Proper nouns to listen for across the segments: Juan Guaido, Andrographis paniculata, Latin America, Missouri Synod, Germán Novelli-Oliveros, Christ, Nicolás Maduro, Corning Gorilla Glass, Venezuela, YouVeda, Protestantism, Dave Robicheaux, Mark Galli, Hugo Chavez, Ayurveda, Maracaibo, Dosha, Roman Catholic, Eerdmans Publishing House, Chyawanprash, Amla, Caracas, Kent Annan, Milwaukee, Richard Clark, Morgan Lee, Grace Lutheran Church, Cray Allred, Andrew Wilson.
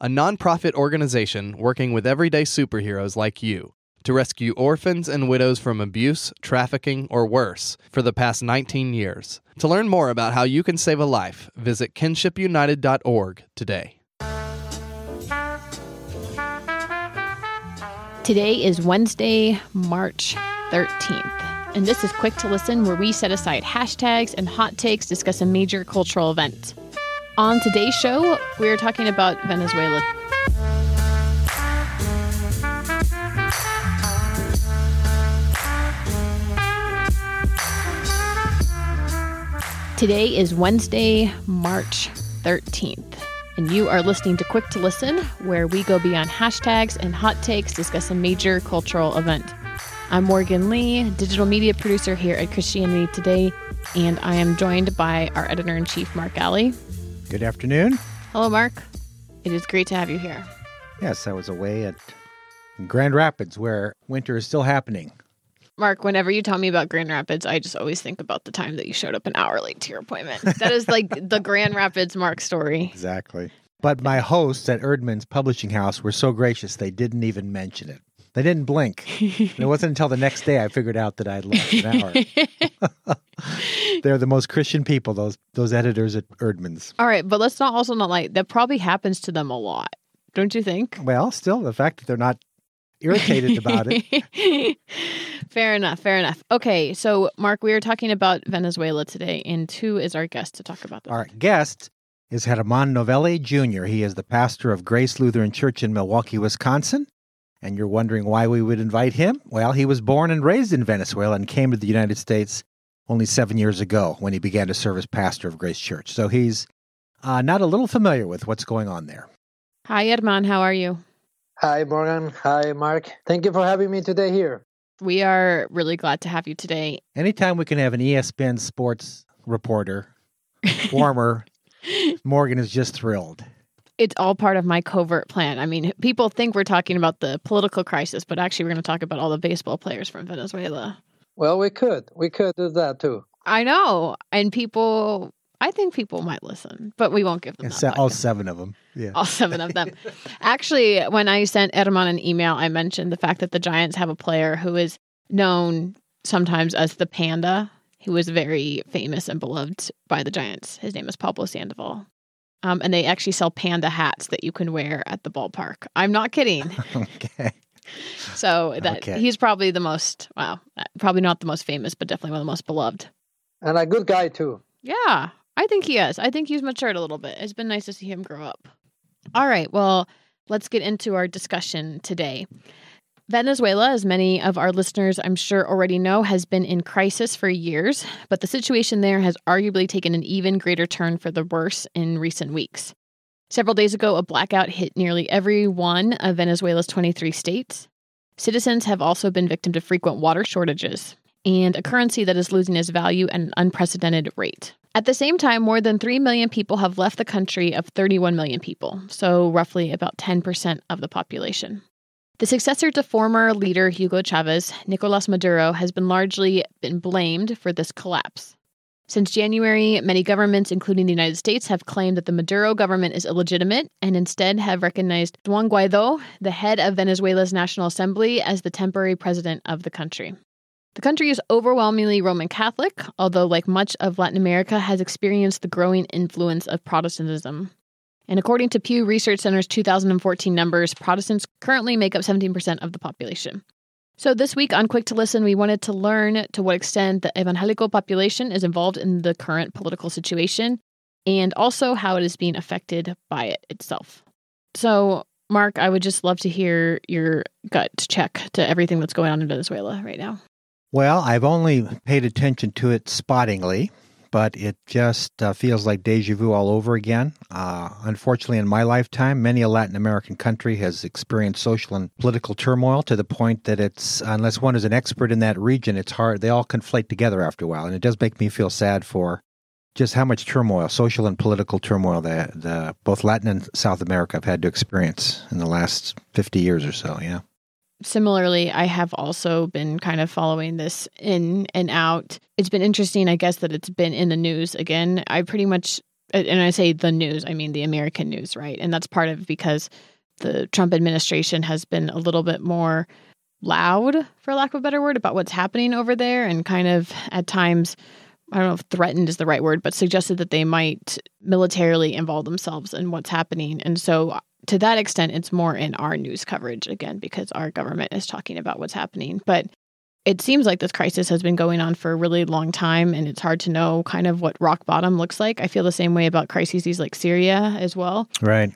a nonprofit organization working with everyday superheroes like you to rescue orphans and widows from abuse, trafficking, or worse for the past 19 years. To learn more about how you can save a life, visit kinshipunited.org today. Today is Wednesday, March 13th. And this is Quick to Listen, where we set aside hashtags and hot takes discussing major cultural events. On today's show, we're talking about Venezuela. Today is Wednesday, March 13th, and you are listening to Quick to Listen, where we go beyond hashtags and hot takes discussing major cultural event. I'm Morgan Lee, digital media producer here at Christianity Today, and I am joined by our editor-in-chief, Mark Galli. Good afternoon. Hello, Mark. It is great to have you here. Yes, I was away at Grand Rapids, where winter is still happening. Mark, whenever you tell me about Grand Rapids, I just always think about the time that you showed up an hour late to your appointment. That is like the Grand Rapids Mark story. Exactly. But my hosts at Eerdmans Publishing House were so gracious, they didn't even mention it. They didn't blink. And it wasn't until the next day I figured out that I'd lost an hour. They're the most Christian people, those editors at Eerdmans. All right, but let's not like, that probably happens to them a lot, don't you think? Well, still, the fact that they're not irritated about it. Fair enough. Okay, so Mark, we are talking about Venezuela today, and who is our guest to talk about that? Our guest is Germán Novelli, Jr. He is the pastor of Grace Lutheran Church in Milwaukee, Wisconsin. And you're wondering why we would invite him? Well, he was born and raised in Venezuela and came to the United States only 7 years ago when he began to serve as pastor of Grace Church. So he's not a little familiar with what's going on there. Hi, Eerdmans. How are you? Hi, Morgan. Hi, Mark. Thank you for having me today here. We are really glad to have you today. Anytime we can have an ESPN sports reporter, former, Morgan is just thrilled. It's all part of my covert plan. I mean, people think we're talking about the political crisis, but actually we're going to talk about all the baseball players from Venezuela. Well, we could do that too. I know. And people, I think people might listen, but we won't give them that. All seven of them. Yeah. All seven of them. Actually, when I sent Eerdmans an email, I mentioned the fact that the Giants have a player who is known sometimes as the Panda, who was very famous and beloved by the Giants. His name is Pablo Sandoval. And they actually sell panda hats that you can wear at the ballpark. I'm not kidding. Okay. So that He's probably the most, probably not the most famous, but definitely one of the most beloved. And a good guy, too. Yeah, I think he is. I think he's matured a little bit. It's been nice to see him grow up. All right, well, let's get into our discussion today. Venezuela, as many of our listeners I'm sure already know, has been in crisis for years, but the situation there has arguably taken an even greater turn for the worse in recent weeks. Several days ago, a blackout hit nearly every one of Venezuela's 23 states. Citizens have also been victim to frequent water shortages and a currency that is losing its value at an unprecedented rate. At the same time, more than 3 million people have left the country of 31 million people, so roughly about 10% of the population. The successor to former leader Hugo Chavez, Nicolás Maduro, has largely been blamed for this collapse. Since January, many governments, including the United States, have claimed that the Maduro government is illegitimate and instead have recognized Juan Guaido, the head of Venezuela's National Assembly, as the temporary president of the country. The country is overwhelmingly Roman Catholic, although, like much of Latin America, has experienced the growing influence of Protestantism. And according to Pew Research Center's 2014 numbers, Protestants currently make up 17% of the population. So this week on Quick to Listen, we wanted to learn to what extent the evangelical population is involved in the current political situation and also how it is being affected by it itself. So, Mark, I would just love to hear your gut check to everything that's going on in Venezuela right now. Well, I've only paid attention to it spottingly, but it just feels like deja vu all over again. Unfortunately, in my lifetime, many a Latin American country has experienced social and political turmoil to the point that it's, unless one is an expert in that region, it's hard. They all conflate together after a while, and it does make me feel sad for just how much turmoil, social and political turmoil, that both Latin and South America have had to experience in the last 50 years or so, yeah. Similarly, I have also been kind of following this in and out. It's been interesting, I guess, that it's been in the news again. I pretty much, and I say the news, I mean the American news, right? And that's part of because the Trump administration has been a little bit more loud, for lack of a better word, about what's happening over there and kind of at times, I don't know if threatened is the right word, but suggested that they might militarily involve themselves in what's happening. And so to that extent, it's more in our news coverage, again, because our government is talking about what's happening. But it seems like this crisis has been going on for a really long time, and it's hard to know kind of what rock bottom looks like. I feel the same way about crises like Syria as well. Right.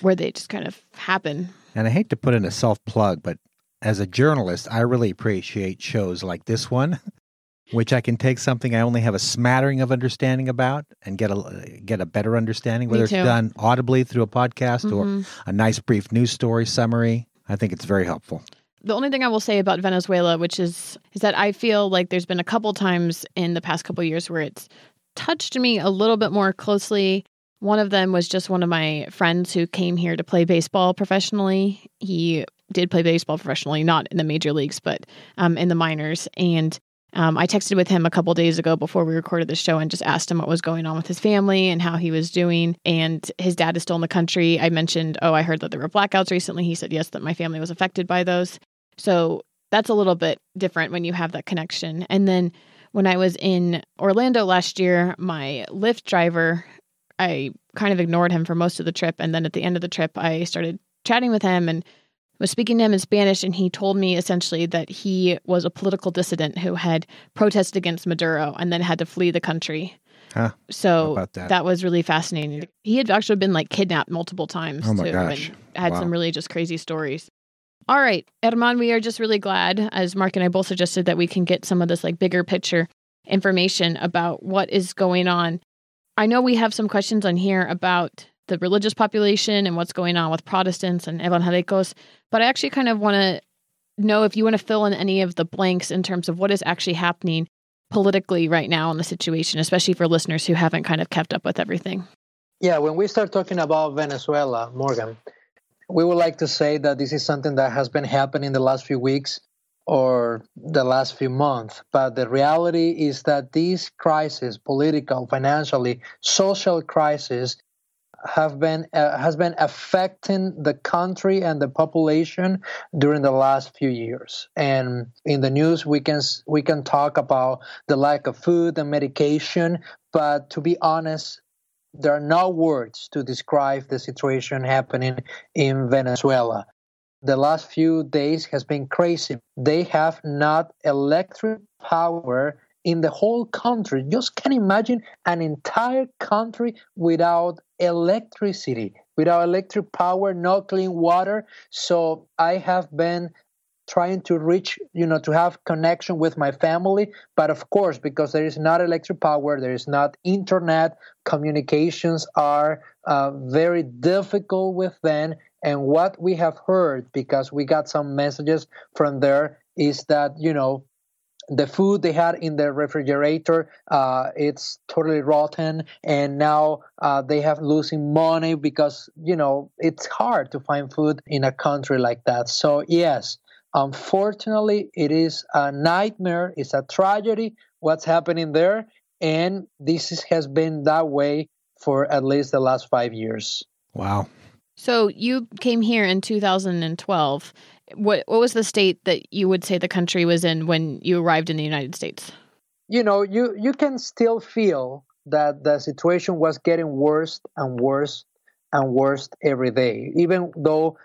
Where they just kind of happen. And I hate to put in a self-plug, but as a journalist, I really appreciate shows like this one, which I can take something I only have a smattering of understanding about and get a better understanding, whether it's done audibly through a podcast or a nice brief news story summary. I think it's very helpful. The only thing I will say about Venezuela, which is that I feel like there's been a couple times in the past couple of years where it's touched me a little bit more closely. One of them was just one of my friends who came here to play baseball professionally. He did play baseball professionally, not in the major leagues, but in the minors. And I texted with him a couple days ago before we recorded the show and just asked him what was going on with his family and how he was doing. And his dad is still in the country. I mentioned, I heard that there were blackouts recently. He said, yes, that my family was affected by those. So that's a little bit different when you have that connection. And then when I was in Orlando last year, my Lyft driver, I kind of ignored him for most of the trip. And then at the end of the trip, I started chatting with him and was speaking to him in Spanish, and he told me essentially that he was a political dissident who had protested against Maduro and then had to flee the country. Huh. So that was really fascinating. Yeah. He had actually been kidnapped multiple times too, and had some really just crazy stories. All right, Eerdmans, we are just really glad, as Mark and I both suggested, that we can get some of this bigger picture information about what is going on. I know we have some questions on here about the religious population and what's going on with Protestants and evangelicals. But I actually kind of want to know if you want to fill in any of the blanks in terms of what is actually happening politically right now in the situation, especially for listeners who haven't kind of kept up with everything. Yeah, when we start talking about Venezuela, Morgan, we would like to say that this is something that has been happening the last few weeks or the last few months. But the reality is that these crises, political, financially, social crises, has been affecting the country and the population during the last few years. And in the news, we can talk about the lack of food and medication, but to be honest, there are no words to describe the situation happening in Venezuela. The last few days has been crazy. They have not electric power in the whole country. Just can imagine an entire country without electricity, without electric power, no clean water. So I have been trying to reach, to have connection with my family. But of course, because there is not electric power, there is not internet, communications are very difficult with them. And what we have heard, because we got some messages from there, is that, the food they had in the refrigerator, it's totally rotten, and now they have losing money because, it's hard to find food in a country like that. So yes, unfortunately, it is a nightmare, it's a tragedy, what's happening there, and has been that way for at least the last 5 years. Wow. So you came here in 2012. What was the state that you would say the country was in when you arrived in the United States? You can still feel that the situation was getting worse and worse and worse every day, even though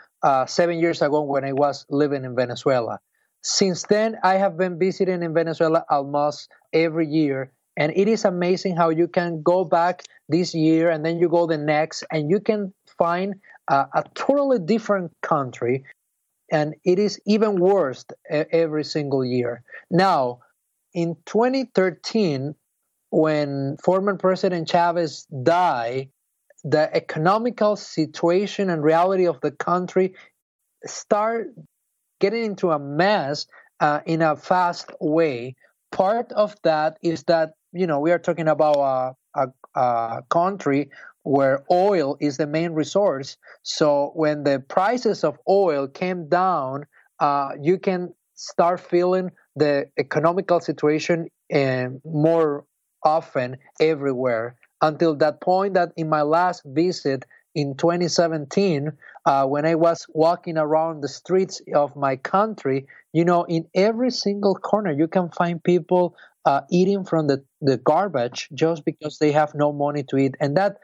7 years ago when I was living in Venezuela. Since then, I have been visiting in Venezuela almost every year. And it is amazing how you can go back this year and then you go the next and you can find a totally different country. And it is even worse every single year. Now, in 2013, when former President Chavez died, the economical situation and reality of the country start getting into a mess in a fast way. Part of that is that, you know, we are talking about a country where oil is the main resource. So when the prices of oil came down, you can start feeling the economical situation more often everywhere. Until that point that in my last visit in 2017, when I was walking around the streets of my country, you know, in every single corner you can find people eating from the garbage just because they have no money to eat. And that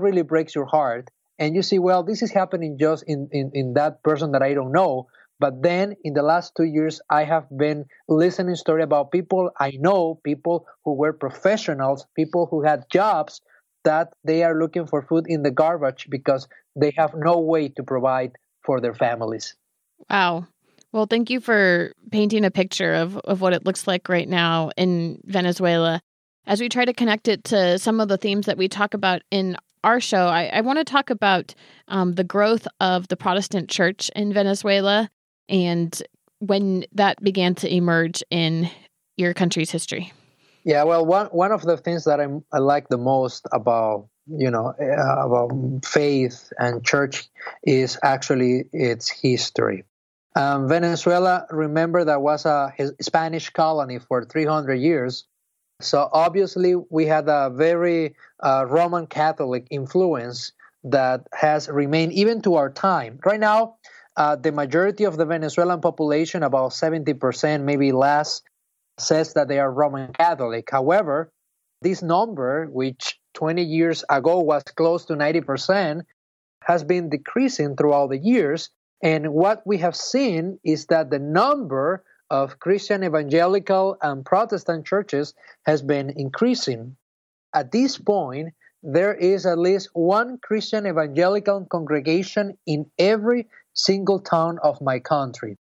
really breaks your heart. And you see, well, this is happening just in that person that I don't know. But then in the last 2 years, I have been listening story about people I know, people who were professionals, people who had jobs, that they are looking for food in the garbage because they have no way to provide for their families. Wow. Well, thank you for painting a picture of what it looks like right now in Venezuela. As we try to connect it to some of the themes that we talk about in our show, I want to talk about the growth of the Protestant church in Venezuela and when that began to emerge in your country's history. Yeah, well, one of the things that I like the most about, you know, about faith and church is actually its history. Venezuela, remember, that was a Spanish colony for 300 years. So obviously we had a very Roman Catholic influence that has remained even to our time. Right now, the majority of the Venezuelan population, about 70%, maybe less, says that they are Roman Catholic. However, this number, which 20 years ago was close to 90%, has been decreasing throughout the years. And what we have seen is that the number of Christian evangelical and Protestant churches has been increasing. At this point, there is at least one Christian evangelical congregation in every single town of my country.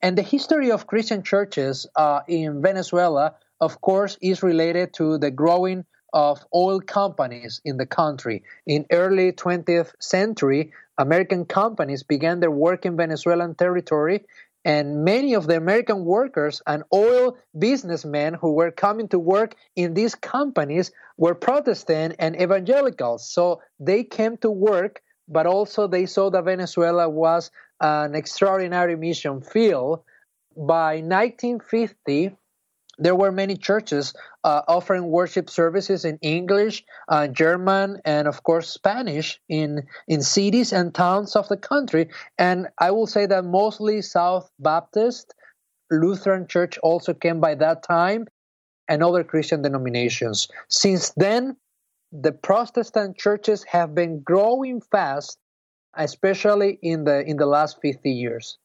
And the history of Christian churches in Venezuela, of course, is related to the growing of oil companies in the country. In early 20th century, American companies began their work in Venezuelan territory, and many of the American workers and oil businessmen who were coming to work in these companies were Protestant and evangelicals. So they came to work, but also they saw that Venezuela was an extraordinary mission field. By 1950, there were many churches offering worship services in English, German, and of course Spanish in cities and towns of the country. And I will say that mostly South Baptist, Lutheran Church also came by that time, and other Christian denominations. Since then, the Protestant churches have been growing fast, especially in the last 50 years.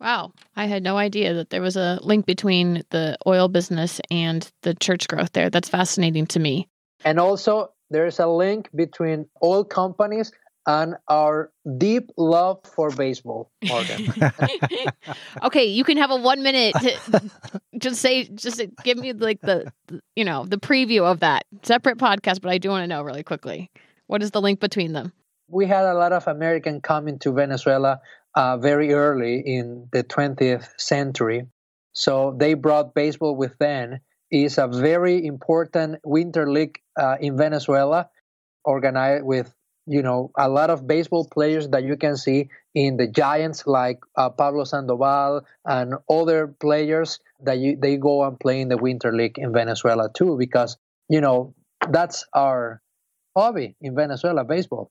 Wow. I had no idea that there was a link between the oil business and the church growth there. That's fascinating to me. And also, there's a link between oil companies and our deep love for baseball, Morgan. Okay, you can have a 1 minute to just give me like the preview of that separate podcast, but I do want to know really quickly, what is the link between them? We had a lot of Americans coming to Venezuela very early in the 20th century. So they brought baseball with them. It's a very important winter league in Venezuela, organized with, you know, a lot of baseball players that you can see in the giants like Pablo Sandoval and other players that they go and play in the winter league in Venezuela too, because, you know, that's our hobby in Venezuela, baseball.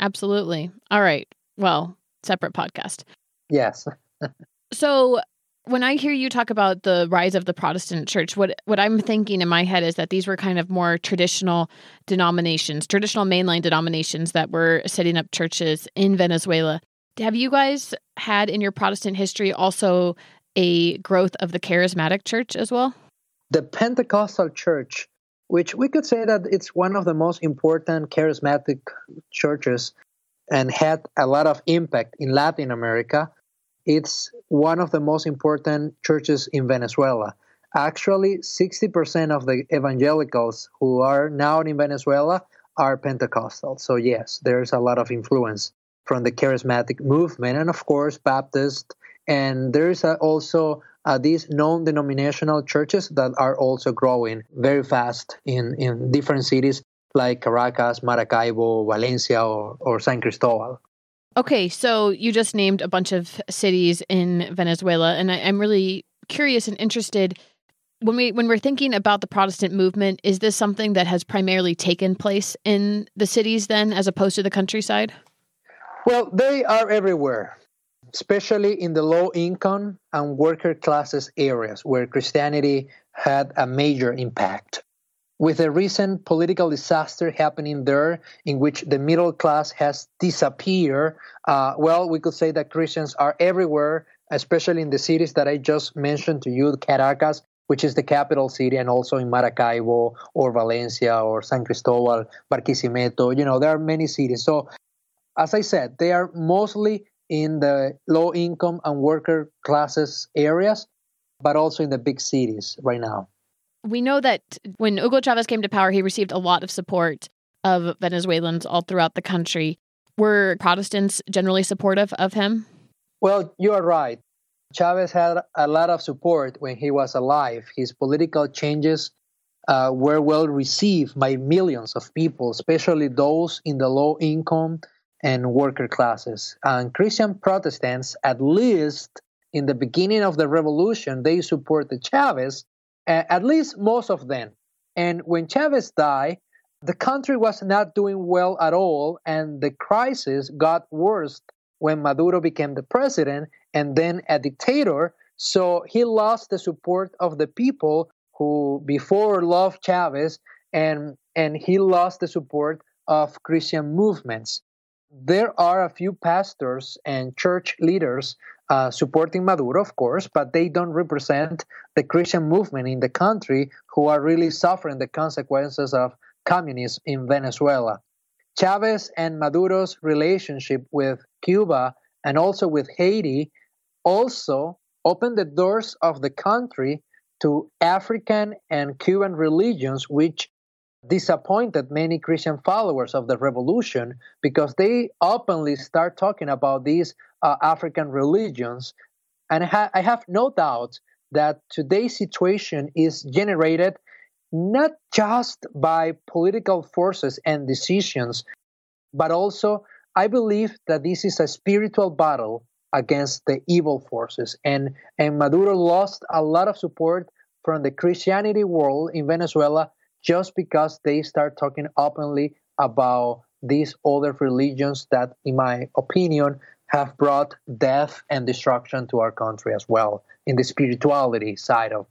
Absolutely. All right. Well, separate podcast. Yes. So when I hear you talk about the rise of the Protestant church, what I'm thinking in my head is that these were kind of more traditional denominations, traditional mainline denominations that were setting up churches in Venezuela. Have you guys had in your Protestant history also a growth of the charismatic church as well? The Pentecostal church, which we could say that it's one of the most important charismatic churches and had a lot of impact in Latin America. It's one of the most important churches in Venezuela. Actually, 60% of the evangelicals who are now in Venezuela are Pentecostal. So yes, there's a lot of influence from the charismatic movement and, of course, Baptist. And there's also these non-denominational churches that are also growing very fast in different cities like Caracas, Maracaibo, Valencia, or San Cristobal. Okay, so you just named a bunch of cities in Venezuela, and I'm really curious and interested. When we're thinking about the Protestant movement, is this something that has primarily taken place in the cities then, as opposed to the countryside? Well, they are everywhere, especially in the low-income and worker classes areas where Christianity had a major impact. With a recent political disaster happening there in which the middle class has disappeared, we could say that Christians are everywhere, especially in the cities that I just mentioned to you, Caracas, which is the capital city, and also in Maracaibo or Valencia or San Cristobal, Barquisimeto. You know, there are many cities. So, as I said, they are mostly in the low-income and worker classes areas, but also in the big cities right now. We know that when Hugo Chavez came to power, he received a lot of support of Venezuelans all throughout the country. Were Protestants generally supportive of him? Well, you are right. Chavez had a lot of support when he was alive. His political changes were well received by millions of people, especially those in the low income and worker classes. And Christian Protestants, at least in the beginning of the revolution, they supported Chavez, at least most of them. And when Chavez died, the country was not doing well at all, and the crisis got worse when Maduro became the president and then a dictator. So he lost the support of the people who before loved Chavez, and he lost the support of Christian movements. There are a few pastors and church leaders supporting Maduro, of course, but they don't represent the Christian movement in the country who are really suffering the consequences of communism in Venezuela. Chavez and Maduro's relationship with Cuba and also with Haiti also opened the doors of the country to African and Cuban religions, which disappointed many Christian followers of the revolution because they openly start talking about these African religions. And I have no doubt that today's situation is generated not just by political forces and decisions, but also I believe that this is a spiritual battle against the evil forces. And Maduro lost a lot of support from the Christianity world in Venezuela just because they start talking openly about these other religions that, in my opinion, have brought death and destruction to our country as well, in the spirituality side of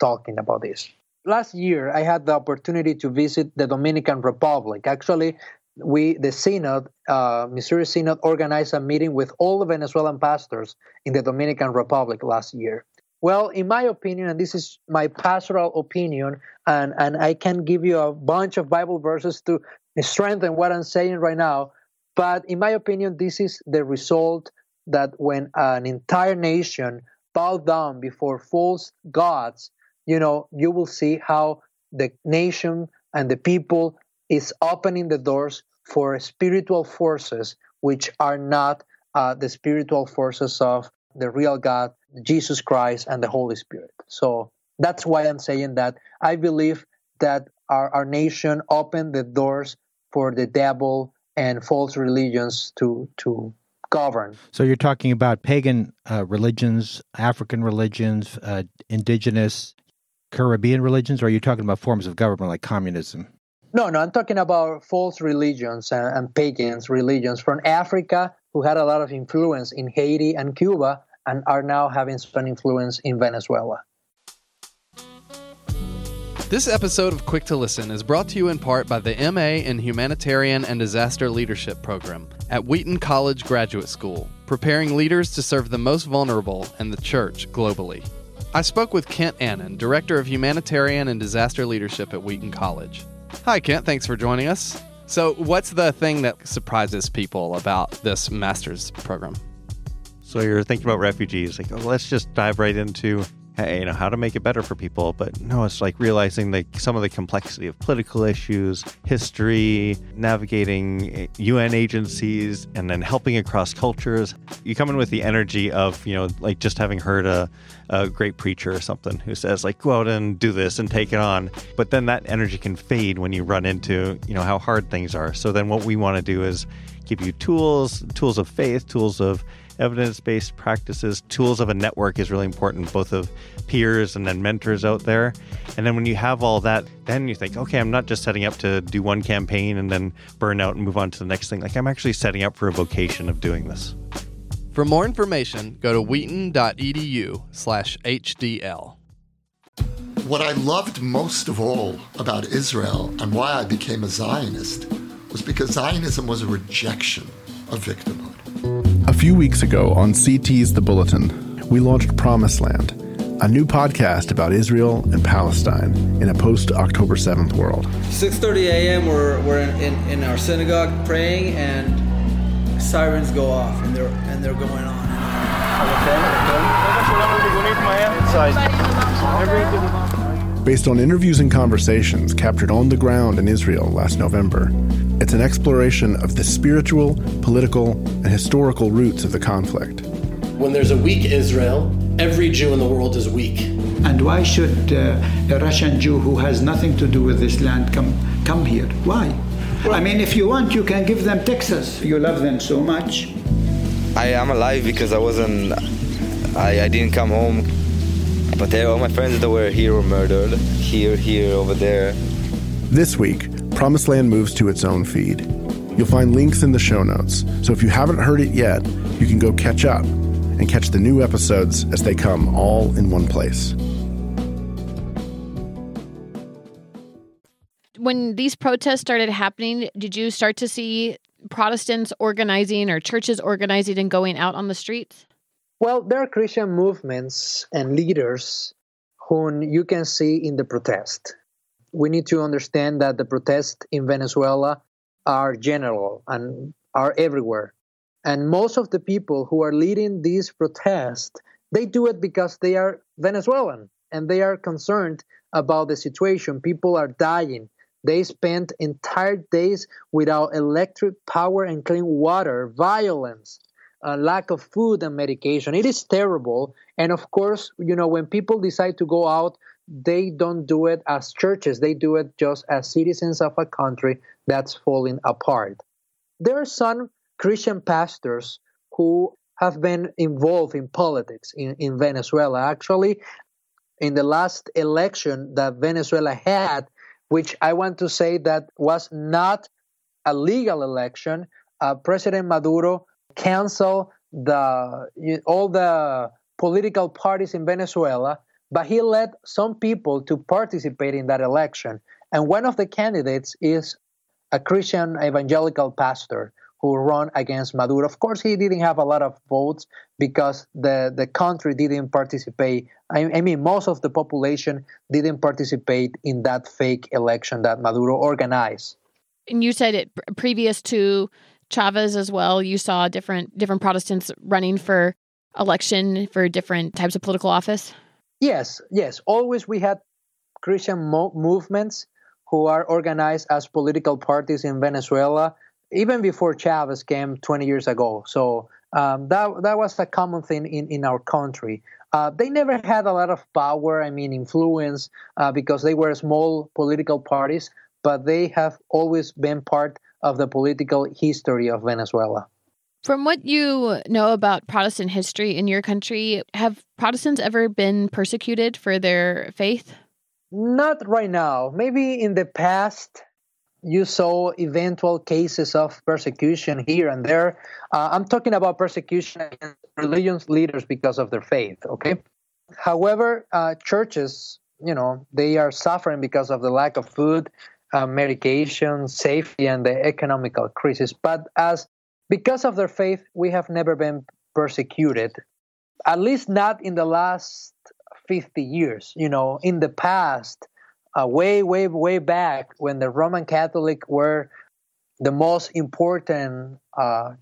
talking about this. Last year, I had the opportunity to visit the Dominican Republic. Actually, the Synod, Missouri Synod, organized a meeting with all the Venezuelan pastors in the Dominican Republic last year. Well, in my opinion, and this is my pastoral opinion, and I can give you a bunch of Bible verses to strengthen what I'm saying right now, but in my opinion, this is the result that when an entire nation bows down before false gods, you know, you will see how the nation and the people is opening the doors for spiritual forces, which are not the spiritual forces of the real God, Jesus Christ, and the Holy Spirit. So that's why I'm saying that I believe that our nation opened the doors for the devil and false religions to govern. So you're talking about pagan religions, African religions, indigenous Caribbean religions, or are you talking about forms of government like communism? No, I'm talking about false religions and pagan religions from Africa who had a lot of influence in Haiti and Cuba and are now having some influence in Venezuela. This episode of Quick to Listen is brought to you in part by the MA in Humanitarian and Disaster Leadership program at Wheaton College Graduate School, preparing leaders to serve the most vulnerable and the church globally. I spoke with Kent Annan, Director of Humanitarian and Disaster Leadership at Wheaton College. Hi, Kent. Thanks for joining us. So what's the thing that surprises people about this master's program? So you're thinking about refugees. Like, let's just dive right into you know, how to make it better for people. But no, it's like realizing like some of the complexity of political issues, history, navigating UN agencies, and then helping across cultures. You come in with the energy of, you know, like just having heard a great preacher or something who says like, go out and do this and take it on. But then that energy can fade when you run into, you know, how hard things are. So then what we want to do is give you tools of faith, tools of evidence-based practices, tools of a network is really important, both of peers and then mentors out there. And then when you have all that, then you think, okay, I'm not just setting up to do one campaign and then burn out and move on to the next thing. Like I'm actually setting up for a vocation of doing this. For more information, go to wheaton.edu/HDL. What I loved most of all about Israel and why I became a Zionist was because Zionism was a rejection of victimhood. A few weeks ago on CT's The Bulletin, we launched Promised Land, a new podcast about Israel and Palestine in a post-October 7th world. 6:30 a.m. we're in our synagogue praying, and sirens go off, and they're going on. Based on interviews and conversations captured on the ground in Israel last November, it's an exploration of the spiritual, political, and historical roots of the conflict. When there's a weak Israel, every Jew in the world is weak. And why should a Russian Jew who has nothing to do with this land come here? Why? Well, I mean, if you want, you can give them Texas. You love them so much. I am alive because I didn't come home. But all my friends that were here were murdered. Here, over there. This week, Promised Land moves to its own feed. You'll find links in the show notes, so if you haven't heard it yet, you can go catch up and catch the new episodes as they come all in one place. When these protests started happening, did you start to see Protestants organizing or churches organizing and going out on the streets? Well, there are Christian movements and leaders whom you can see in the protest. We need to understand that the protests in Venezuela are general and are everywhere. And most of the people who are leading these protests, they do it because they are Venezuelan and they are concerned about the situation. People are dying. They spend entire days without electric power and clean water, violence, lack of food and medication. It is terrible. And of course, you know, when people decide to go out, they don't do it as churches. They do it just as citizens of a country that's falling apart. There are some Christian pastors who have been involved in politics in Venezuela. Actually, in the last election that Venezuela had, which I want to say that was not a legal election, President Maduro canceled all the political parties in Venezuela, but he led some people to participate in that election. And one of the candidates is a Christian evangelical pastor who ran against Maduro. Of course, he didn't have a lot of votes because the country didn't participate. I mean, most of the population didn't participate in that fake election that Maduro organized. And you said it previous to Chavez as well, you saw different Protestants running for election for different types of political office? Yes. Always we had Christian movements who are organized as political parties in Venezuela, even before Chavez came 20 years ago. So that was a common thing in our country. They never had a lot of power, influence, because they were small political parties, but they have always been part of the political history of Venezuela. From what you know about Protestant history in your country, have Protestants ever been persecuted for their faith? Not right now. Maybe in the past, you saw eventual cases of persecution here and there. I'm talking about persecution against religious leaders because of their faith, okay? However, churches, you know, they are suffering because of the lack of food, medication, safety, and the economical crisis. But because of their faith, we have never been persecuted, at least not in the last 50 years. You know, in the past, way back when the Roman Catholic were the most important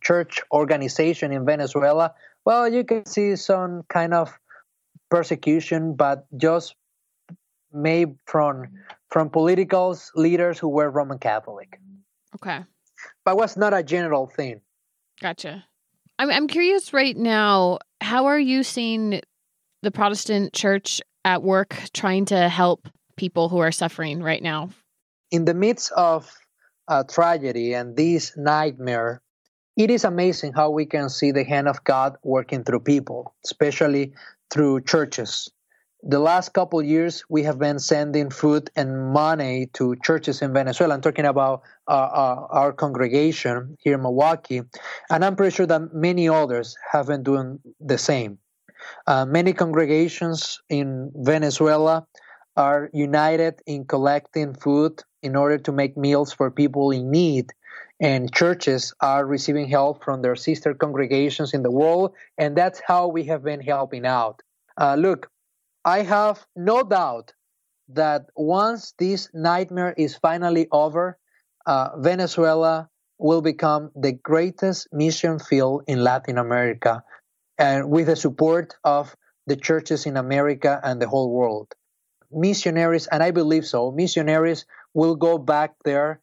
church organization in Venezuela, well, you can see some kind of persecution, but just made from political leaders who were Roman Catholic. Okay. But it was not a general thing. Gotcha. I'm curious right now, how are you seeing the Protestant church at work trying to help people who are suffering right now? In the midst of tragedy and this nightmare, it is amazing how we can see the hand of God working through people, especially through churches. The last couple of years, we have been sending food and money to churches in Venezuela. I'm talking about our congregation here in Milwaukee, and I'm pretty sure that many others have been doing the same. Many congregations in Venezuela are united in collecting food in order to make meals for people in need, and churches are receiving help from their sister congregations in the world, and that's how we have been helping out. Look, I have no doubt that once this nightmare is finally over, Venezuela will become the greatest mission field in Latin America, and with the support of the churches in America and the whole world. Missionaries, and I believe so, missionaries will go back there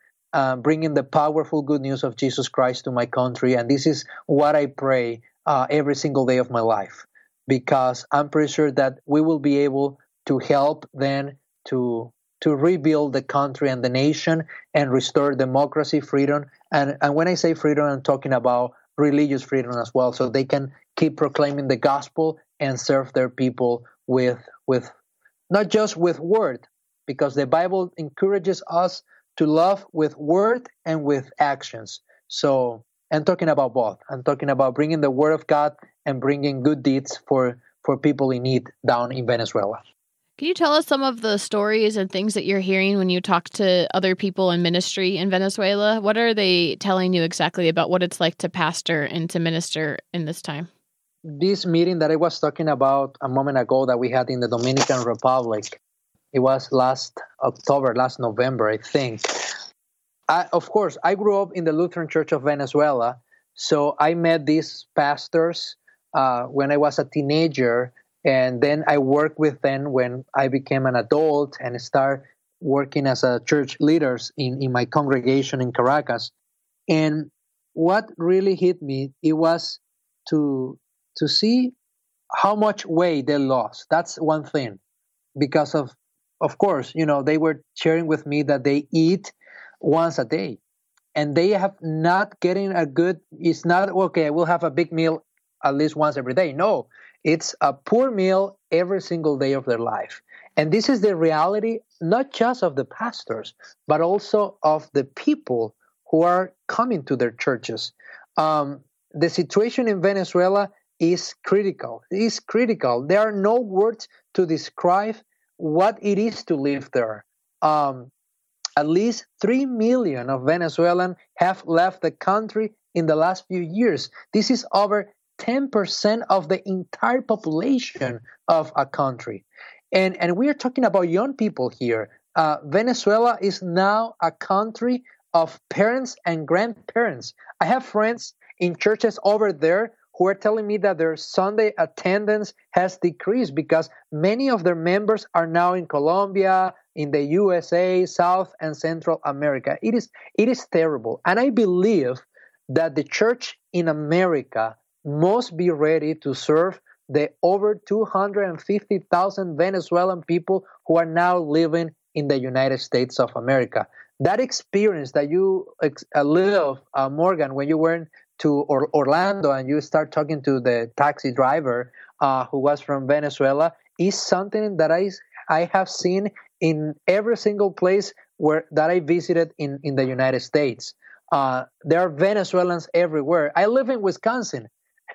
bringing the powerful good news of Jesus Christ to my country, and this is what I pray every single day of my life, because I'm pretty sure that we will be able to help then to rebuild the country and the nation and restore democracy, freedom. And when I say freedom, I'm talking about religious freedom as well, so they can keep proclaiming the gospel and serve their people with not just with word, because the Bible encourages us to love with word and with actions. So I'm talking about both. I'm talking about bringing the word of God and bringing good deeds for people in need down in Venezuela. Can you tell us some of the stories and things that you're hearing when you talk to other people in ministry in Venezuela? What are they telling you exactly about what it's like to pastor and to minister in this time? This meeting that I was talking about a moment ago that we had in the Dominican Republic, it was last November, I think. Of course, I grew up in the Lutheran Church of Venezuela, so I met these pastors when I was a teenager, and then I worked with them when I became an adult and started working as a church leader in my congregation in Caracas. And what really hit me, it was to see how much weight they lost. That's one thing, because of course, you know, they were sharing with me that they eat once a day, and they have not getting a good, it's not, okay, I will have a big meal at least once every day. No, it's a poor meal every single day of their life. And this is the reality, not just of the pastors, but also of the people who are coming to their churches. The situation in Venezuela is critical. It's critical. There are no words to describe what it is to live there. At least 3 million of Venezuelans have left the country in the last few years. This is over 10% of the entire population of a country. And we are talking about young people here. Venezuela is now a country of parents and grandparents. I have friends in churches over there who are telling me that their Sunday attendance has decreased because many of their members are now in Colombia, in the USA, South and Central America. It is terrible. And I believe that the church in America must be ready to serve the over 250,000 Venezuelan people who are now living in the United States of America. That experience that you live, Morgan, when you went to Orlando and you start talking to the taxi driver who was from Venezuela, is something that I have seen in every single place that I visited in the United States. There are Venezuelans everywhere. I live in Wisconsin,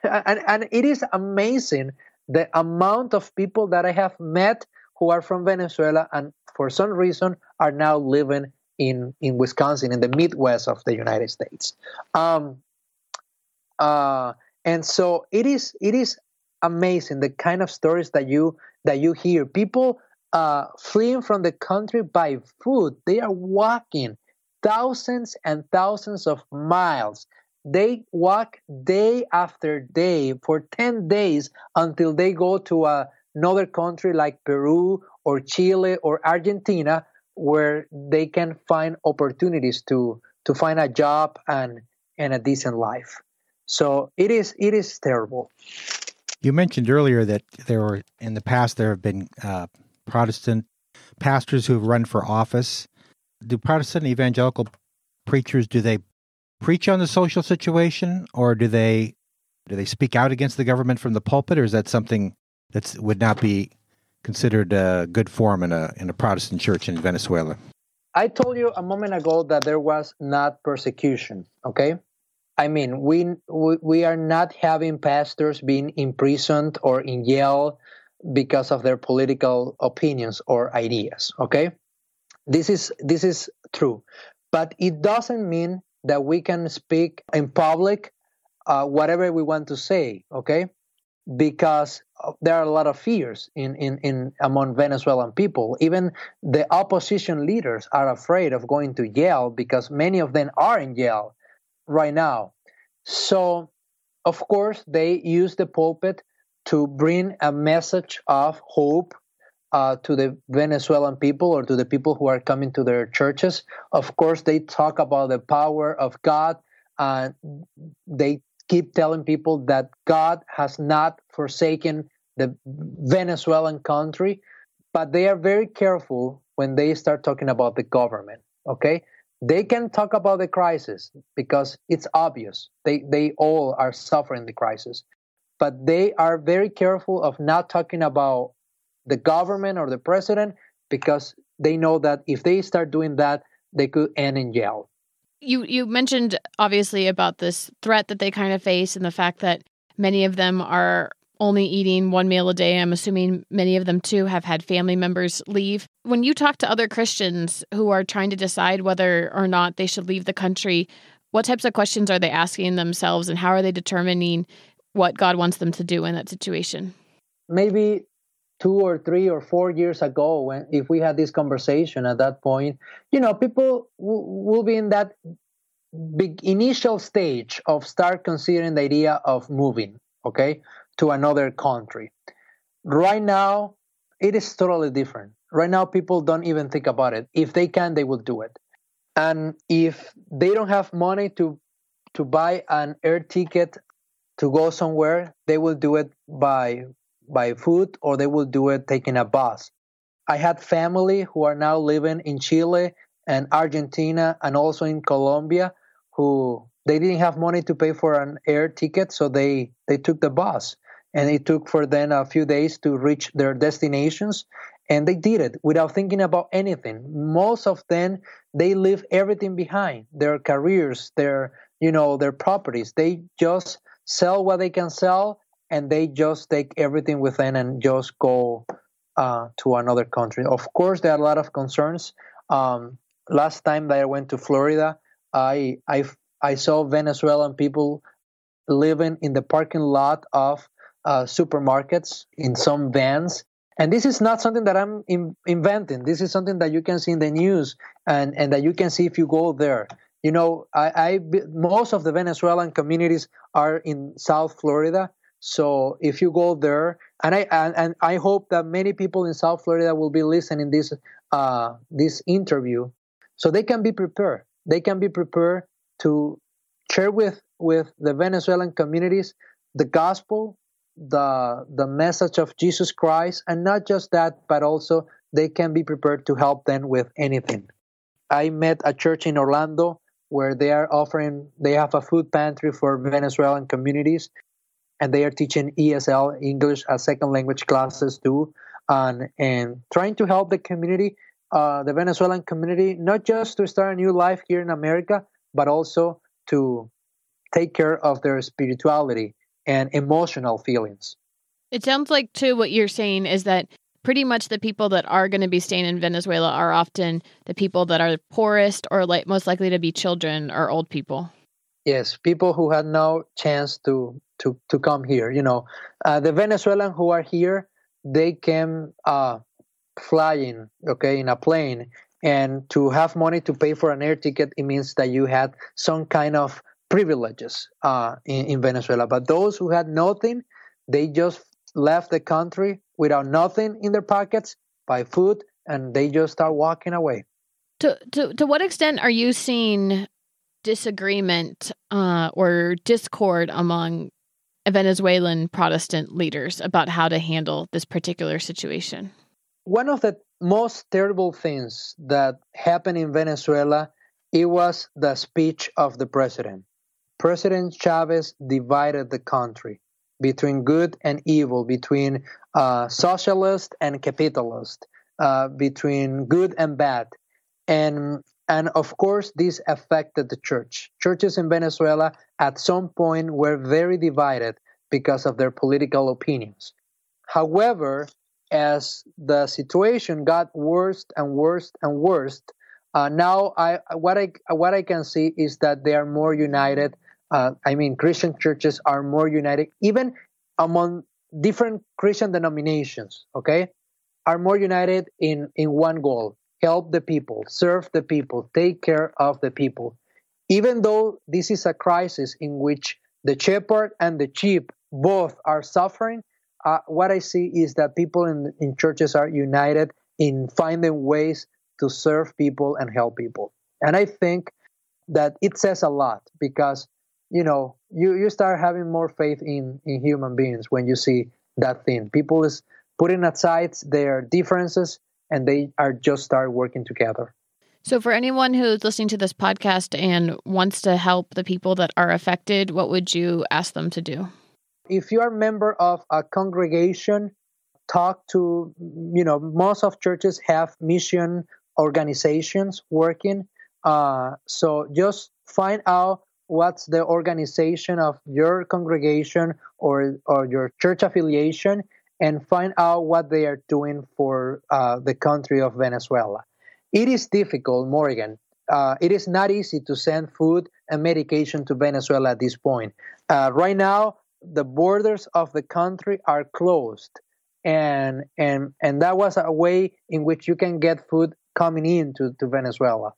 and it is amazing the amount of people that I have met who are from Venezuela and for some reason are now living in Wisconsin, in the Midwest of the United States. And so it is amazing the kind of stories that you hear. People fleeing from the country by foot. They are walking thousands and thousands of miles. They walk day after day for 10 days until they go to a another country like Peru or Chile or Argentina, where they can find opportunities to find a job and a decent life. So it is terrible. You mentioned earlier that there were, in the past, there have been Protestant pastors who have run for office. Do Protestant evangelical preachers, do they preach on the social situation, or do they speak out against the government from the pulpit, or is that something that would not be considered a good form in a Protestant church in Venezuela? I told you a moment ago that there was not persecution, okay? I mean, we are not having pastors being imprisoned or in jail because of their political opinions or ideas, okay? This is true. But it doesn't mean that we can speak in public whatever we want to say, okay? Because there are a lot of fears in among Venezuelan people. Even the opposition leaders are afraid of going to jail because many of them are in jail right now. So, of course, they use the pulpit to bring a message of hope to the Venezuelan people or to the people who are coming to their churches. Of course, they talk about the power of God. They keep telling people that God has not forsaken the Venezuelan country, but they are very careful when they start talking about the government, okay? They can talk about the crisis because it's obvious. They all are suffering the crisis, but they are very careful of not talking about the government or the president because they know that if they start doing that, they could end in jail. You mentioned, obviously, about this threat that they kind of face and the fact that many of them are only eating one meal a day. I'm assuming many of them, too, have had family members leave. When you talk to other Christians who are trying to decide whether or not they should leave the country, what types of questions are they asking themselves, and how are they determining what God wants them to do in that situation? Maybe 2 or 3 or 4 years ago, if we had this conversation at that point, you know, people will be in that big initial stage of start considering the idea of moving, okay, to another country. Right now, it is totally different. Right now, people don't even think about it. If they can, they will do it. And if they don't have money to buy an air ticket to go somewhere, they will do it by foot, or they will do it taking a bus. I had family who are now living in Chile and Argentina and also in Colombia who they didn't have money to pay for an air ticket, so they took the bus. And it took for them a few days to reach their destinations, and they did it without thinking about anything. Most of them, they leave everything behind, their careers, their properties. They just sell what they can sell, and they just take everything with them and just go to another country. Of course, there are a lot of concerns. Last time that I went to Florida, I saw Venezuelan people living in the parking lot of supermarkets in some vans. And this is not something that I'm inventing. This is something that you can see in the news and that you can see if you go there. You know, most of the Venezuelan communities are in South Florida. So if you go there, and I hope that many people in South Florida will be listening this interview, so they can be prepared. They can be prepared to share with the Venezuelan communities the gospel, the message of Jesus Christ, and not just that, but also they can be prepared to help them with anything. I met a church in Orlando where they have a food pantry for Venezuelan communities. And they are teaching ESL, English as second language classes too, and trying to help the community, the Venezuelan community, not just to start a new life here in America, but also to take care of their spirituality and emotional feelings. It sounds like, too, what you're saying is that pretty much the people that are going to be staying in Venezuela are often the people that are poorest or most likely to be children or old people. Yes, people who had no chance to come here. You know, the Venezuelans who are here, they came flying, okay, in a plane. And to have money to pay for an air ticket, it means that you had some kind of privileges in Venezuela. But those who had nothing, they just left the country without nothing in their pockets, buy food, and they just start walking away. To what extent are you seeing disagreement or discord among Venezuelan Protestant leaders about how to handle this particular situation? One of the most terrible things that happened in Venezuela, it was the speech of the president. President Chavez divided the country between good and evil, between socialist and capitalist, between good and bad. And of course, this affected the church. Churches in Venezuela at some point were very divided because of their political opinions. However, as the situation got worse and worse and worse, now what I can see is that they are more united. Christian churches are more united, even among different Christian denominations, okay, are more united in one goal: help the people, serve the people, take care of the people. Even though this is a crisis in which the shepherd and the sheep both are suffering, what I see is that people in churches are united in finding ways to serve people and help people. And I think that it says a lot because, you know, you start having more faith in human beings when you see that thing. People is putting aside their differences and they are just start working together. So for anyone who's listening to this podcast and wants to help the people that are affected, what would you ask them to do? If you are a member of a congregation, talk to, you know, most of churches have mission organizations working. So just find out what's the organization of your congregation or your church affiliation and find out what they are doing for the country of Venezuela. It is difficult, Morgan. It is not easy to send food and medication to Venezuela at this point. Right now, the borders of the country are closed, and that was a way in which you can get food coming into Venezuela.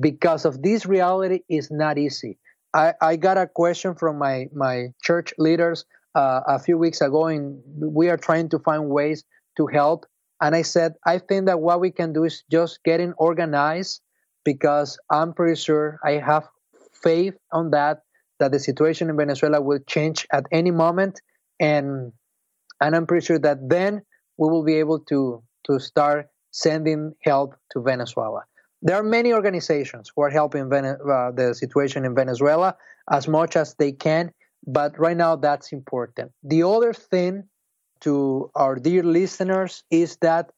Because of this reality, is not easy. I got a question from my church leaders a few weeks ago, and we are trying to find ways to help. And I said, I think that what we can do is just getting organized, because I'm pretty sure I have faith on that the situation in Venezuela will change at any moment, and I'm pretty sure that then we will be able to start sending help to Venezuela. There are many organizations who are helping the situation in Venezuela as much as they can, but right now that's important. The other thing to our dear listeners is that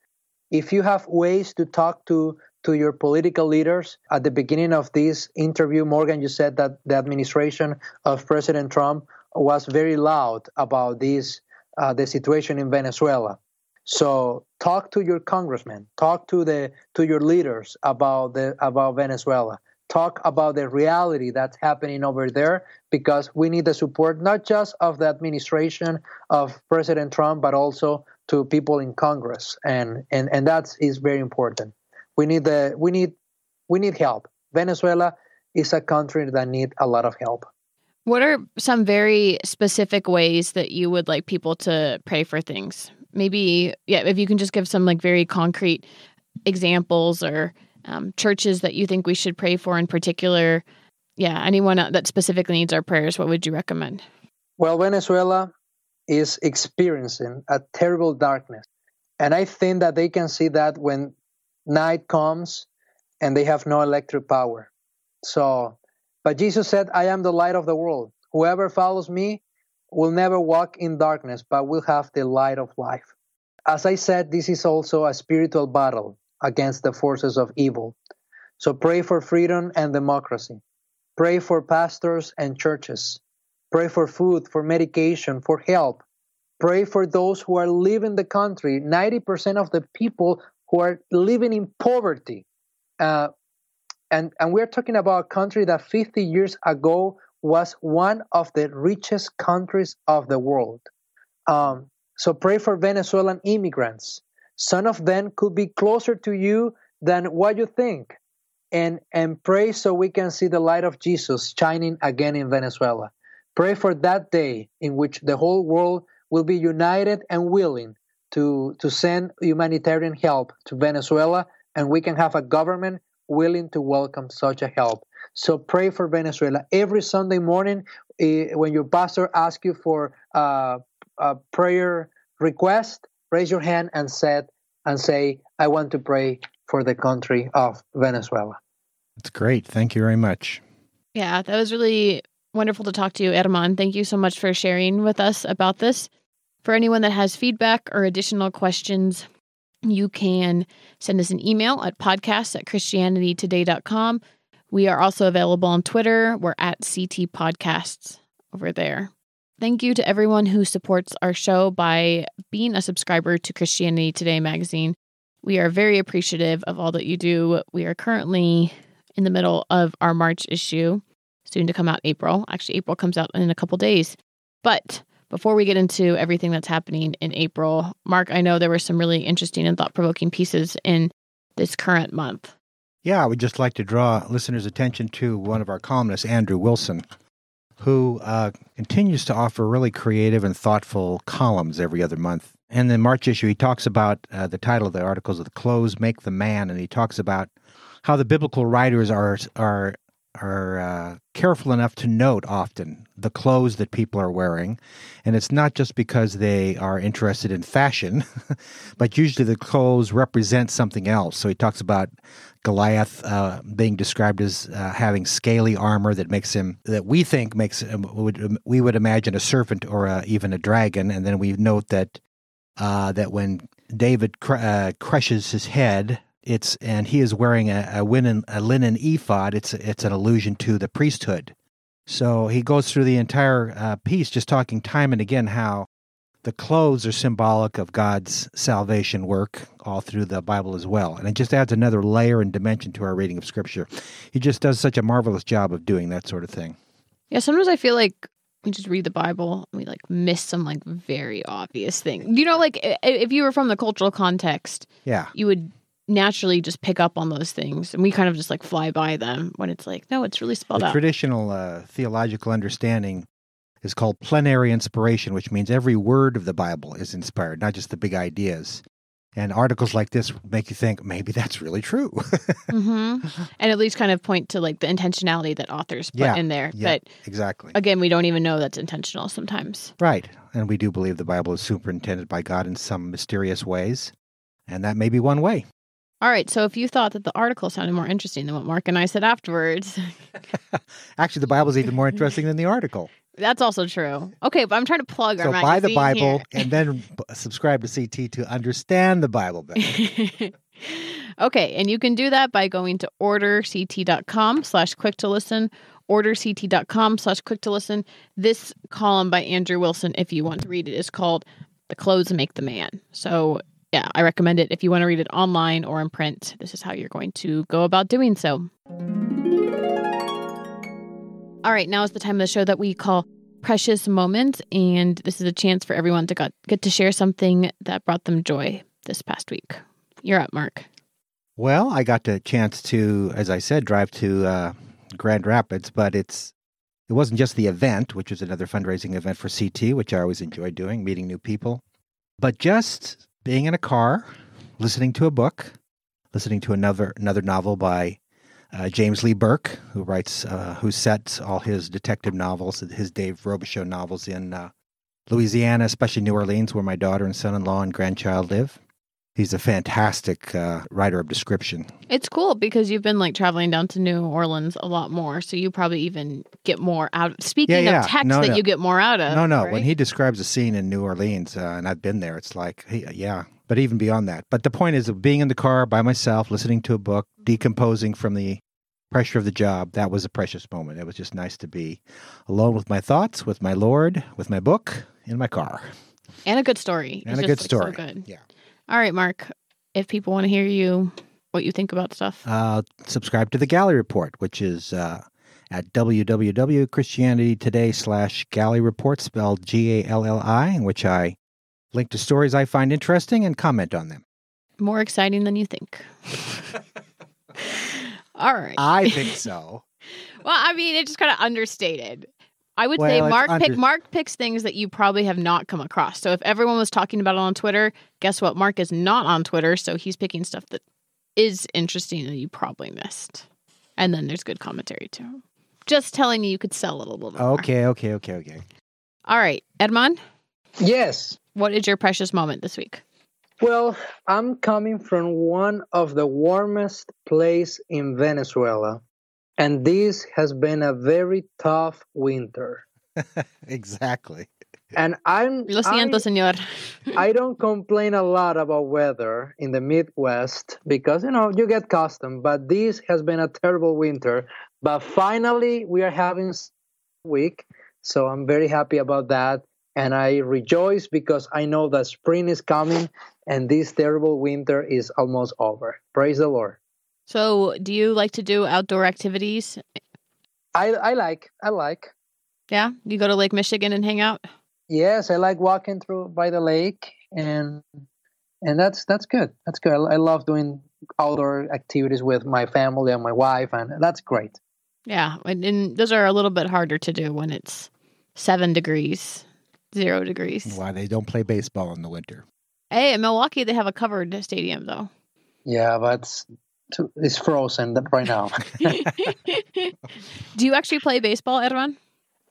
if you have ways to talk to your political leaders. At the beginning of this interview, Morgan, you said that the administration of President Trump was very loud about this, the situation in Venezuela. So talk to your congressmen, talk to your leaders about Venezuela. Talk about the reality that's happening over there, because we need the support not just of the administration of President Trump, but also to people in Congress, and that is very important. We need help. Venezuela is a country that needs a lot of help. What are some very specific ways that you would like people to pray for things? Maybe, if you can just give some very concrete examples or churches that you think we should pray for in particular. Yeah, anyone that specifically needs our prayers, what would you recommend? Well, Venezuela is experiencing a terrible darkness. And I think that they can see that when night comes and they have no electric power. So, but Jesus said, I am the light of the world. Whoever follows me will never walk in darkness, but will have the light of life. As I said, this is also a spiritual battle against the forces of evil. So pray for freedom and democracy. Pray for pastors and churches. Pray for food, for medication, for help. Pray for those who are leaving the country. 90% of the people who are living in poverty. And we're talking about a country that 50 years ago was one of the richest countries of the world. So pray for Venezuelan immigrants. Some of them could be closer to you than what you think. And pray so we can see the light of Jesus shining again in Venezuela. Pray for that day in which the whole world will be united and willing to send humanitarian help to Venezuela, and we can have a government willing to welcome such a help. So pray for Venezuela. Every Sunday morning, when your pastor asks you for a prayer request, raise your hand and say, I want to pray for the country of Venezuela. That's great. Thank you very much. Yeah, that was really wonderful to talk to you, Eerdmans. Thank you so much for sharing with us about this. For anyone that has feedback or additional questions, you can send us an email at podcast@christianitytoday.com. We are also available on Twitter. We're at CT Podcasts over there. Thank you to everyone who supports our show by being a subscriber to Christianity Today magazine. We are very appreciative of all that you do. We are currently in the middle of our March issue, soon to come out April. Actually, April comes out in a couple days. But before we get into everything that's happening in April, Mark, I know there were some really interesting and thought-provoking pieces in this current month. Yeah, I would just like to draw listeners' attention to one of our columnists, Andrew Wilson, who continues to offer really creative and thoughtful columns every other month. And the March issue, he talks about the title of the articles of the Clothes Make the Man, and he talks about how the biblical writers are careful enough to note often the clothes that people are wearing. And it's not just because they are interested in fashion, but usually the clothes represent something else. So he talks about Goliath being described as having scaly armor that makes him, that we think makes, we would imagine a serpent or even a dragon. And then we note that that when David crushes his head, he is wearing a linen ephod. It's an allusion to the priesthood. So he goes through the entire piece, just talking time and again how the clothes are symbolic of God's salvation work all through the Bible as well. And it just adds another layer and dimension to our reading of Scripture. He just does such a marvelous job of doing that sort of thing. Yeah, sometimes I feel like we just read the Bible and we miss some very obvious thing. You know, if you were from the cultural context, yeah, you would naturally just pick up on those things, and we kind of just fly by them when it's no, it's really spelled out. Traditional theological understanding is called plenary inspiration, which means every word of the Bible is inspired, not just the big ideas. And articles like this make you think, maybe that's really true. Mm-hmm. And at least kind of point to the intentionality that authors put in there. Yeah, but exactly. Again, we don't even know that's intentional sometimes. Right. And we do believe the Bible is superintended by God in some mysterious ways. And that may be one way. All right, so if you thought that the article sounded more interesting than what Mark and I said afterwards. Actually, the Bible's even more interesting than the article. That's also true. Okay, but I'm trying to plug our magazine. So buy the Bible here, and then subscribe to CT to understand the Bible better. Okay, and you can do that by going to orderct.com/quicktolisten, orderct.com/quicktolisten. This column by Andrew Wilson, if you want to read it, is called The Clothes Make the Man. So yeah, I recommend it. If you want to read it online or in print, this is how you're going to go about doing so. All right, now is the time of the show that we call Precious Moments, and this is a chance for everyone to get to share something that brought them joy this past week. You're up, Mark. Well, I got the chance to, as I said, drive to Grand Rapids, but it wasn't just the event, which was another fundraising event for CT, which I always enjoy doing, meeting new people, but just being in a car, listening to a book, listening to another novel by James Lee Burke, who writes, who sets all his detective novels, his Dave Robicheaux novels in Louisiana, especially New Orleans, where my daughter and son-in-law and grandchild live. He's a fantastic writer of description. It's cool because you've been traveling down to New Orleans a lot more, so you probably even get more out of, speaking of text that you get more out of. No, right? When he describes a scene in New Orleans, and I've been there, it's but even beyond that. But the point is of being in the car by myself, listening to a book, decomposing from the pressure of the job, that was a precious moment. It was just nice to be alone with my thoughts, with my Lord, with my book, in my car. And a good story. And it's a good story. So good. Yeah. All right, Mark, if people want to hear you, what you think about stuff. Subscribe to the Galli Report, which is at www.christianitytoday.com/Galli Report, spelled Galli, in which I link to stories I find interesting and comment on them. More exciting than you think. All right. I think so. Well, I mean, it's just kind of understated. I would say Mark picks things that you probably have not come across. So if everyone was talking about it on Twitter, guess what? Mark is not on Twitter, so he's picking stuff that is interesting and you probably missed. And then there's good commentary, too. Just telling you you could sell a little bit more. Okay. All right. Eerdmans? Yes. What is your precious moment this week? Well, I'm coming from one of the warmest places in Venezuela, and this has been a very tough winter. Exactly. And Lo siento, señor. I don't complain a lot about weather in the Midwest because, you get accustomed, but this has been a terrible winter. But finally, we are having week, so I'm very happy about that. And I rejoice because I know that spring is coming and this terrible winter is almost over. Praise the Lord. So do you like to do outdoor activities? I like. Yeah? You go to Lake Michigan and hang out? Yes, I like walking by the lake, and that's good. That's good. I love doing outdoor activities with my family and my wife, and that's great. Yeah, and those are a little bit harder to do when it's 7 degrees, 0 degrees. Why they don't play baseball in the winter. Hey, in Milwaukee, they have a covered stadium, though. Yeah, but it's frozen right now. Do you actually play baseball, Eerdmans?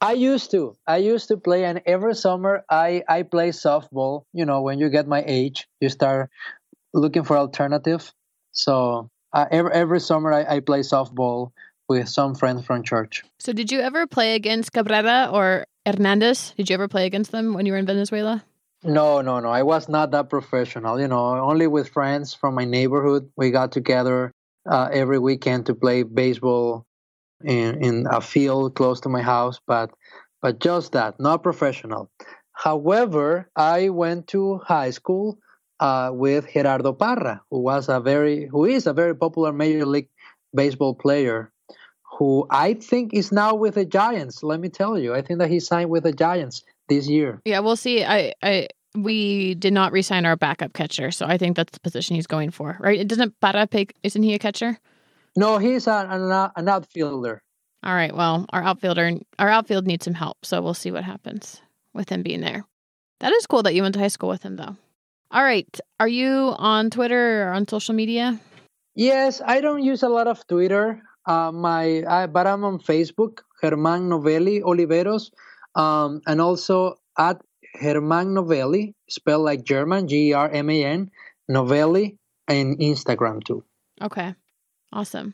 I used to play, and every summer I play softball. When you get my age, you start looking for alternative. So every summer I play softball with some friends from church. So did you ever play against Cabrera or Hernandez? Did you ever play against them when you were in Venezuela? No. I was not that professional. Only with friends from my neighborhood. We got together every weekend to play baseball in a field close to my house, but just that, not professional. However, I went to high school with Gerardo Parra, who is a very popular Major League Baseball player, who I think is now with the Giants. Let me tell you, I think that he signed with the Giants this year. Yeah, we'll see. We did not re-sign our backup catcher, so I think that's the position he's going for, right? Isn't he a catcher? No, he's an outfielder. All right. Well, our outfield needs some help, so we'll see what happens with him being there. That is cool that you went to high school with him, though. All right. Are you on Twitter or on social media? Yes, I don't use a lot of Twitter. But I'm on Facebook, Germán Novelli-Oliveros, and also at Germán Novelli, spelled like German, German, Novelli, and Instagram too. Okay. Awesome.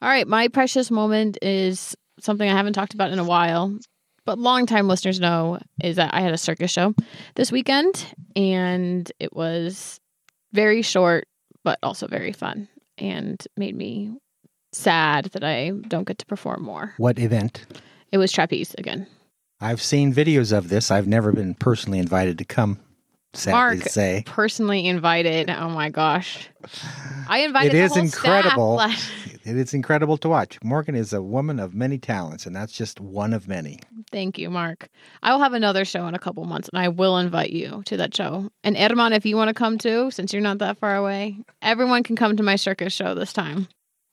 All right. My precious moment is something I haven't talked about in a while, but longtime listeners know is that I had a circus show this weekend, and it was very short, but also very fun, and made me sad that I don't get to perform more. What event? It was trapeze again. I've seen videos of this. I've never been personally invited to come. Mark personally invited. Oh my gosh. I invited the whole staff. It is incredible. It is incredible to watch. Morgan is a woman of many talents, and that's just one of many. Thank you, Mark. I will have another show in a couple months, and I will invite you to that show. And Eerdmans, if you want to come too, since you're not that far away, everyone can come to my circus show this time.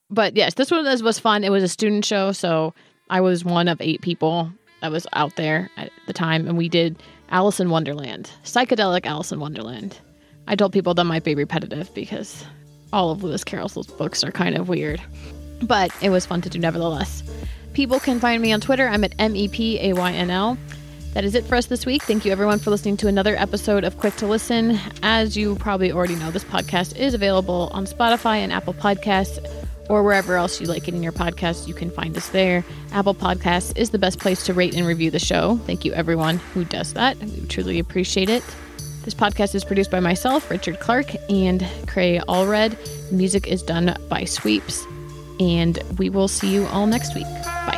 But yes, this one was fun. It was a student show, so I was one of 8 people that was out there at the time, and we did Alice in Wonderland. Psychedelic Alice in Wonderland. I told people that might be repetitive because all of Lewis Carroll's books are kind of weird. But it was fun to do nevertheless. People can find me on Twitter. I'm at MEPAYNL. That is it for us this week. Thank you everyone for listening to another episode of Quick to Listen. As you probably already know, this podcast is available on Spotify and Apple Podcasts, or wherever else you like getting your podcasts, you can find us there. Apple Podcasts is the best place to rate and review the show. Thank you, everyone who does that. We truly appreciate it. This podcast is produced by myself, Richard Clark, and Cray Allred. The music is done by Sweeps, and we will see you all next week. Bye.